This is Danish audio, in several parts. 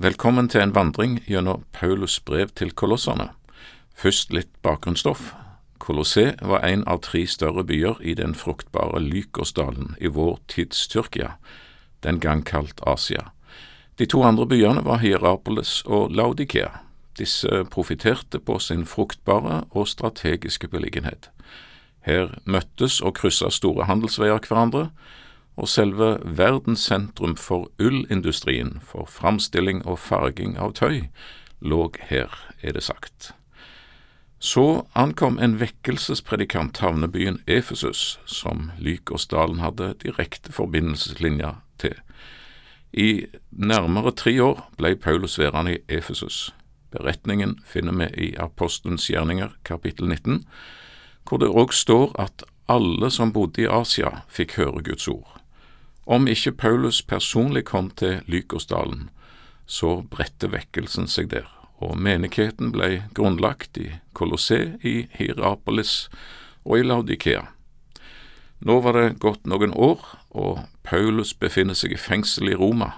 Velkommen til en vandring gjennom Paulus brev til kolosserne. Først litt bakgrunnsstoff. Kolosse var en av 3 større byer i den fruktbare Lykosdalen i vår tids Tyrkia, den gang kalt Asia. De 2 andre byene var Hierapolis og Laodikea. Disse profiterte på sin fruktbare og strategiske beliggenhet. Her møttes og krysset store handelsveier hverandre, og selve verdens sentrum for ullindustrien, for framstilling og farging av tøy, lå her, er det sagt. Så ankom en vekkelsespredikant havnebyen Efesus, som Lykosdalen hadde direkte forbindelseslinja til. I nærmere 3 år ble Paulus værende i Efesus. Beretningen finner vi i Apostlens gjerninger, kapittel 19, hvor det også står at alle som bodde i Asia fikk høre Guds ord. Om ikke Paulus personlig kom til Lykosdalen, så bredte vekkelsen seg der, og menigheten ble grunnlagt i Kolosse, i Hierapolis og i Laodikea. Nå var det gått noen år, og Paulus befinner seg i fengsel i Roma.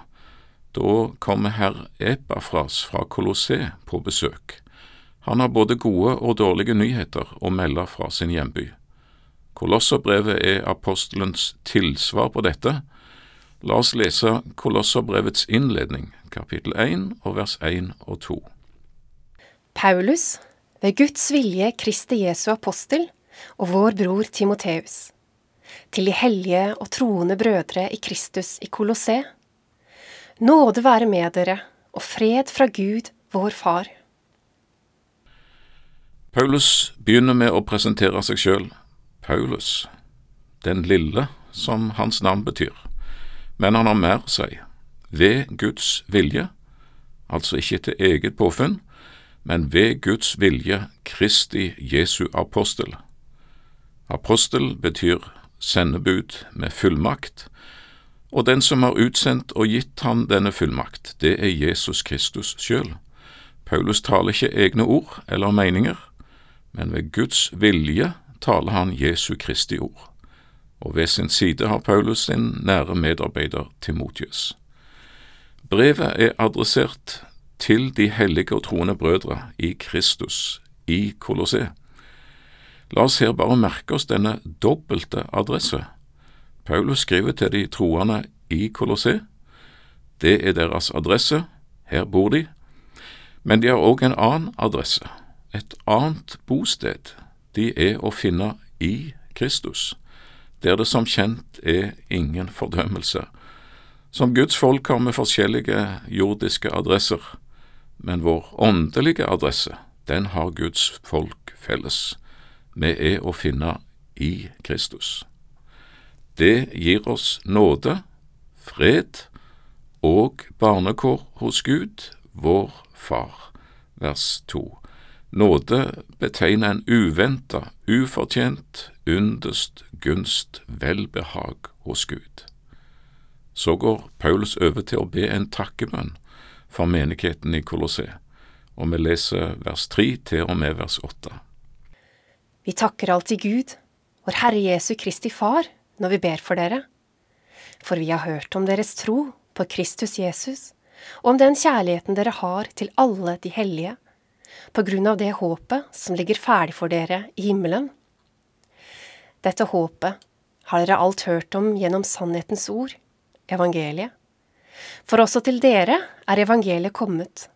Da kommer herr Epafras fra Kolosse på besøk. Han har både gode og dårlige nyheter å melde fra sin hjemby. Kolosserbrevet er apostelens tilsvar på dette. La oss lese Kolosserbrevets innledning, kapittel 1 og vers 1 og 2. Paulus, ved Guds vilje Kristi Jesu apostel, og vår bror Timoteus, til de hellige og troende brødre i Kristus i Kolosse. Nåde være med dere, og fred fra Gud, vår far. Paulus begynner med å presentere seg selv. Paulus, den lille, som hans navn betyr. Men han har mer å si. Ved Guds vilje, altså ikke til eget påfunn, men ved Guds vilje, Kristi Jesu apostel. Apostel betyr sendebud med fullmakt, og den som har utsendt og gitt han denne fullmakt, det er Jesus Kristus selv. Paulus taler ikke egne ord eller meninger, men ved Guds vilje taler han Jesu Kristi ord. Og ved sin side har Paulus sin nære medarbeider Timoteus. Brevet er adressert til de hellige og troende brødre i Kristus, i Kolosse. La oss her bare merke oss denne dobbelte adresse. Paulus skriver til de troende i Kolosse. Det er deres adresse, her bor de. Men de har også en annen adresse, et annet bosted. De er å finne i Kristus, der det som kjent er ingen fordømmelse. Som Guds folk har vi forskjellige jordiske adresser, men vår åndelige adresse, den har Guds folk felles. Vi er å finne i Kristus. Det gir oss nåde, fred og barnekår hos Gud, vår far. Vers 2. Nåde betegner en uventet, ufortjent, yndest, gunst, velbehag hos Gud. Så går Paulus over til å be en takkebønn for menigheten i Kolosse, og vi leser vers 3 til og med vers 8. Vi takker alltid Gud, vår Herre Jesu Kristi Far, når vi ber for dere. For vi har hørt om deres tro på Kristus Jesus, og om den kjærligheten dere har til alle de hellige, på grunn av det håpet som ligger ferdig for dere i himmelen. Dette håpet har dere alt hørt om gjennom sannhetens ord, evangeliet. For også til dere er evangeliet kommet,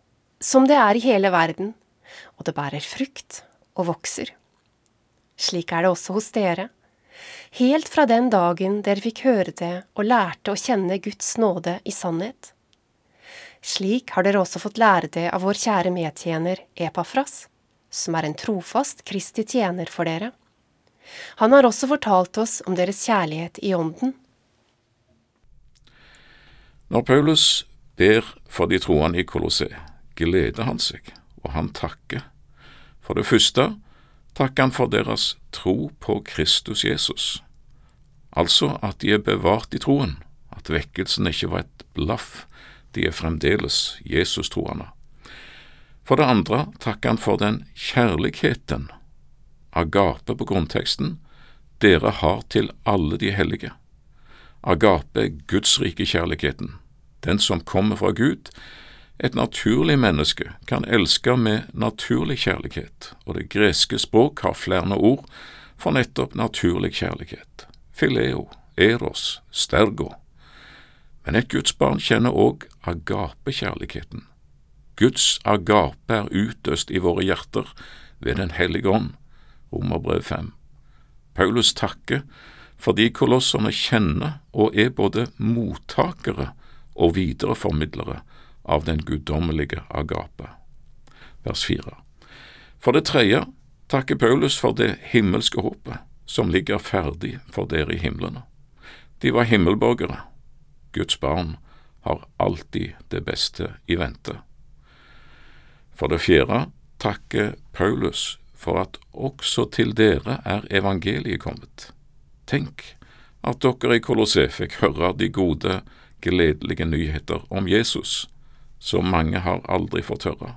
som det er i hele verden, og det bærer frukt og vokser. Slik er det også hos dere, helt fra den dagen dere fikk høre det og lærte å kjenne Guds nåde i sannhet. Slik har dere også fått lære det av vår kjære medtjener Epafras, som er en trofast Kristi tjener for dere. Han har også fortalt oss om deres kjærlighet i ånden. Når Paulus ber for de troende i Kolosse, gleder han seg, og han takker. For det første takker han for deres tro på Kristus Jesus, altså at de er bevart i troen, at vekkelsen ikke var et blaff. De er fremdeles Jesus-troende. For det andre takker han for den kjærligheten, agape på grunnteksten, dere har til alle de hellige. Agape er Guds rike kjærligheten, den som kommer fra Gud, Et naturlig menneske kan elske med naturlig kjærlighet, og det greske språk har flere ord for nettopp naturlig kjærlighet. Phileo, eros, stergo. Men et Guds barn kjenner også agape-kjærligheten. Guds agape er utøst i våre hjerter ved Den hellige ånd, Romerbrev 5. Paulus takker fordi kolosserne kjenner og er både mottakere og videreformidlere av den guddommelige agape. Vers 4. For det tredje takker Paulus for det himmelske håpet, som ligger ferdig for dere i himlene. De var himmelborgere. Guds barn har alltid det beste i vente. For det fjerde takker Paulus for at også til dere er evangeliet kommet. Tenk at dere i Kolosse fikk høre de gode, gledelige nyheter om Jesus, som mange har aldri fått høre.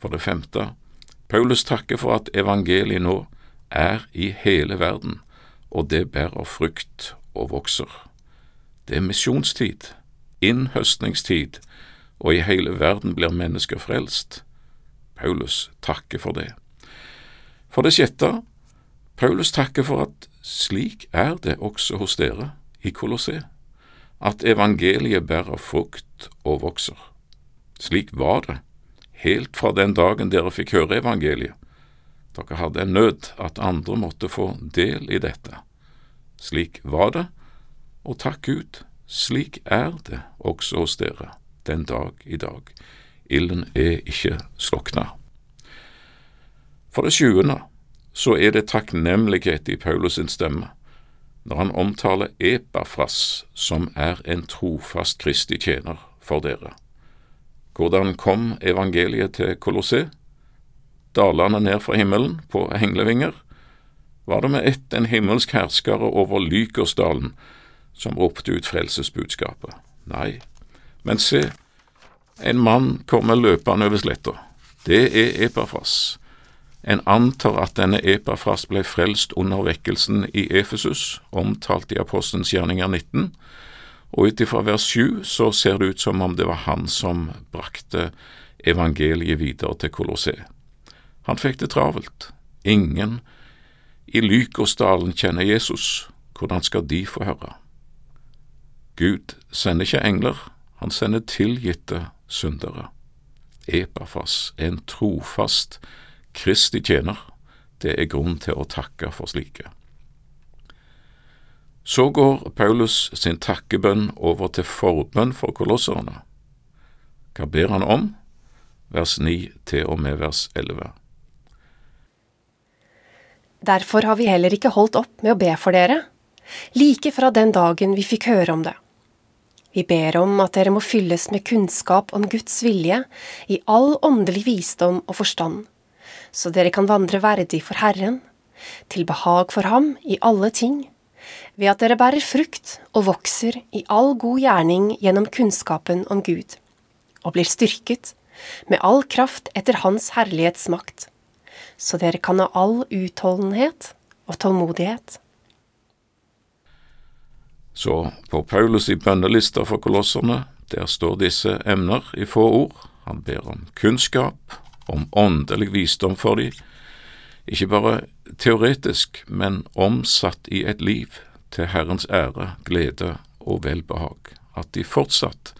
For det femte, Paulus takker for at evangeliet nå er i hele verden, og det bærer frukt og vokser. Det er misjonstid, innhøstningstid, og i hele verden blir mennesker frelst. Paulus takker for det. For det sjette, Paulus takker for at slik er det også hos dere i Kolosse, at evangeliet bærer frukt og vokser. Slik var det, helt fra den dagen dere fikk høre evangeliet. Dere hadde en nød at andre måtte få del i dette. Slik var det, og takk Gud, slik er det også hos dere den dag i dag. Ilden er ikke slokna. For det sjuende så er det takknemlighet i Paulus sin stemme når han omtaler Epafras, som er en trofast Kristi tjener for dere. Hvordan kom evangeliet til Kolosse? Dalene ned fra himmelen på englevinger? Var det med ett en himmelsk herskare over Lykosdalen som ropte ut frelsesbudskapet? Nei, men se, en mann kommer løpende over sletta. Det er Epafras. En antar at denne Epafras ble frelst under vekkelsen i Efesus, omtalt i Apostlens gjerninger 19, og utifra vers 7 så ser det ut som om det var han som brakte evangeliet videre til Kolosse. Han fikk det travelt. Ingen i Lykosdalen kjenner Jesus. Hvordan skal de få høre? Gud sender ikke engler, han sender tilgitte syndere. Epafras, en trofast Kristi tjener, det er grunn til å takke for slike. Så går Paulus sin takkebønn over til forbønn for kolosserne. Hva ber han om? Vers 9 til og med vers 11. Derfor har vi heller ikke holdt opp med å be for dere, like fra den dagen vi fikk høre om det. Vi ber om at dere må fylles med kunnskap om Guds vilje i all åndelig visdom og forstand, så dere kan vandre verdig for Herren, til behag for ham i alle ting, ved at dere bærer frukt og vokser i all god gjerning gjennom kunnskapen om Gud, og blir styrket med all kraft etter hans herlighetsmakt, så dere kan ha all utholdenhet og tålmodighet. Så på Paulus i bønnelister for kolosserne, der står disse emner i få ord. Han ber om kunnskap, om åndelig visdom for dem, ikke bare teoretisk, men omsatt i et liv til Herrens ære, glede og velbehag. At de fortsatt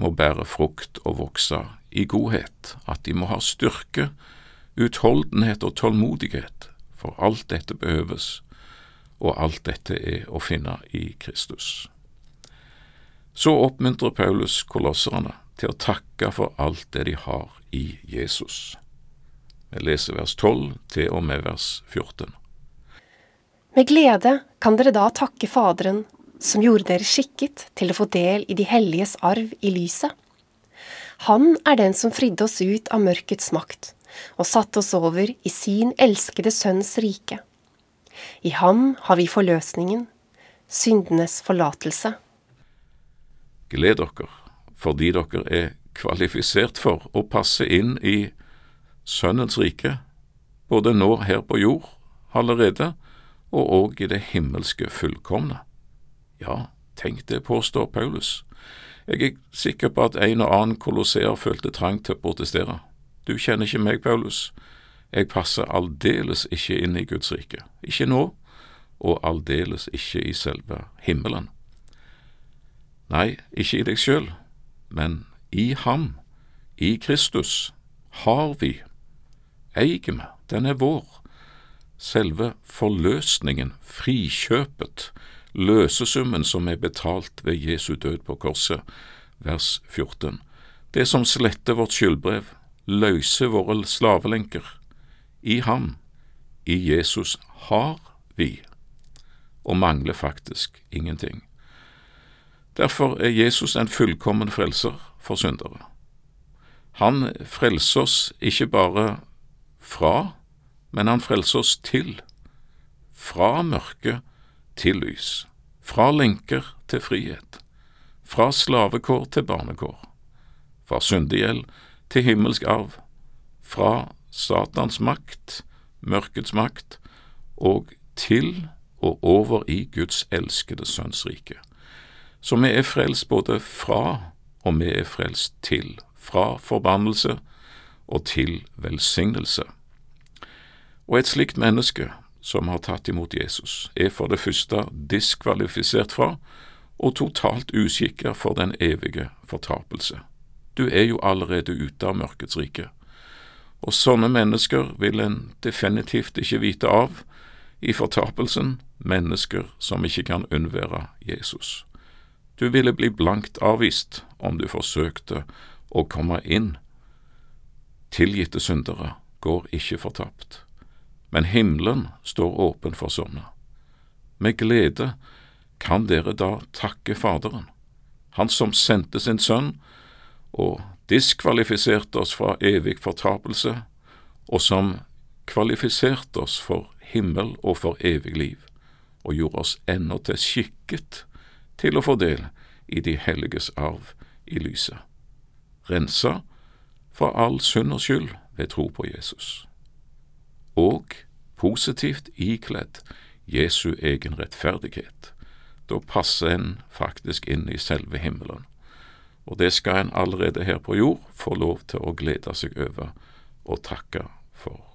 må bære frukt og vokse i godhet, at de må ha styrke, utholdenhet og tålmodighet, for alt dette behøves. Og alt dette er å finne i Kristus. Så oppmuntrer Paulus kolosserne til å takke for alt det de har i Jesus. Vi leser vers 12 til og med vers 14. Med glede kan dere da takke Faderen, som gjorde dere skikket til å få del i de helliges arv i lyset. Han er den som fridde oss ut av mørkets makt, og satte oss over i sin elskede sønns rike. I ham har vi forløsningen, syndenes forlatelse. Gled dere, fordi dere er kvalifisert for å passe inn i Sønnens rike, både nå her på jord allerede, og også i det himmelske fullkomne. Ja, tenk det, påstår Paulus. Jeg er sikker på at en og annen kolosser følte trang til å protestere. Du kjenner ikke meg, Paulus. Jeg passer aldeles ikke inn i Guds rike. Ikke nå, og aldeles ikke i selve himmelen. Nei, ikke i deg selv, men i ham, i Kristus, har vi, eier vi, den er vår. Selve forløsningen, frikjøpet, løsesummen som er betalt ved Jesu død på korset, vers 14. Det som sletter vårt skyldbrev, løser våre slavelenker. I ham, i Jesus, har vi, og mangler faktisk ingenting. Derfor er Jesus en fullkommen frelser for syndere. Han frelser oss ikke bare fra, men han frelser oss til, fra mørket til lys, fra lenker til frihet, fra slavekår til barnekår, fra syndegjeld til himmelsk arv, fra Satans makt, mørkets makt, og til og over i Guds elskede sønns rike. Så vi er frelst både fra, og vi er frelst til, fra forbannelse og til velsignelse. Og et slikt menneske som har tatt imot Jesus, er for det første diskvalifisert fra og totalt uskikket for den evige fortapelse. Du er jo allerede ute av mørkets rike. Og sånne mennesker vil en definitivt ikke vite av i fortapelsen, mennesker som ikke kan unnvære Jesus. Du ville bli blankt avvist om du forsøkte å komme inn. Tilgitte syndere går ikke fortapt. Men himmelen står åpen for sånne. Med glede kan dere da takke Faderen, han som sendte sin sønn og diskvalifiserte oss fra evig fortapelse, og som kvalifiserte oss for himmel og for evig liv, og gjorde oss ennå til skikket til å få del i de helliges arv i lyset, rensa for all synd og skyld ved tro på Jesus, og positivt ikledd Jesu egen rettferdighet. Da passer en faktisk inn i selve himmelen, og det skal en allerede her på jord få lov til å glede seg over og takke for.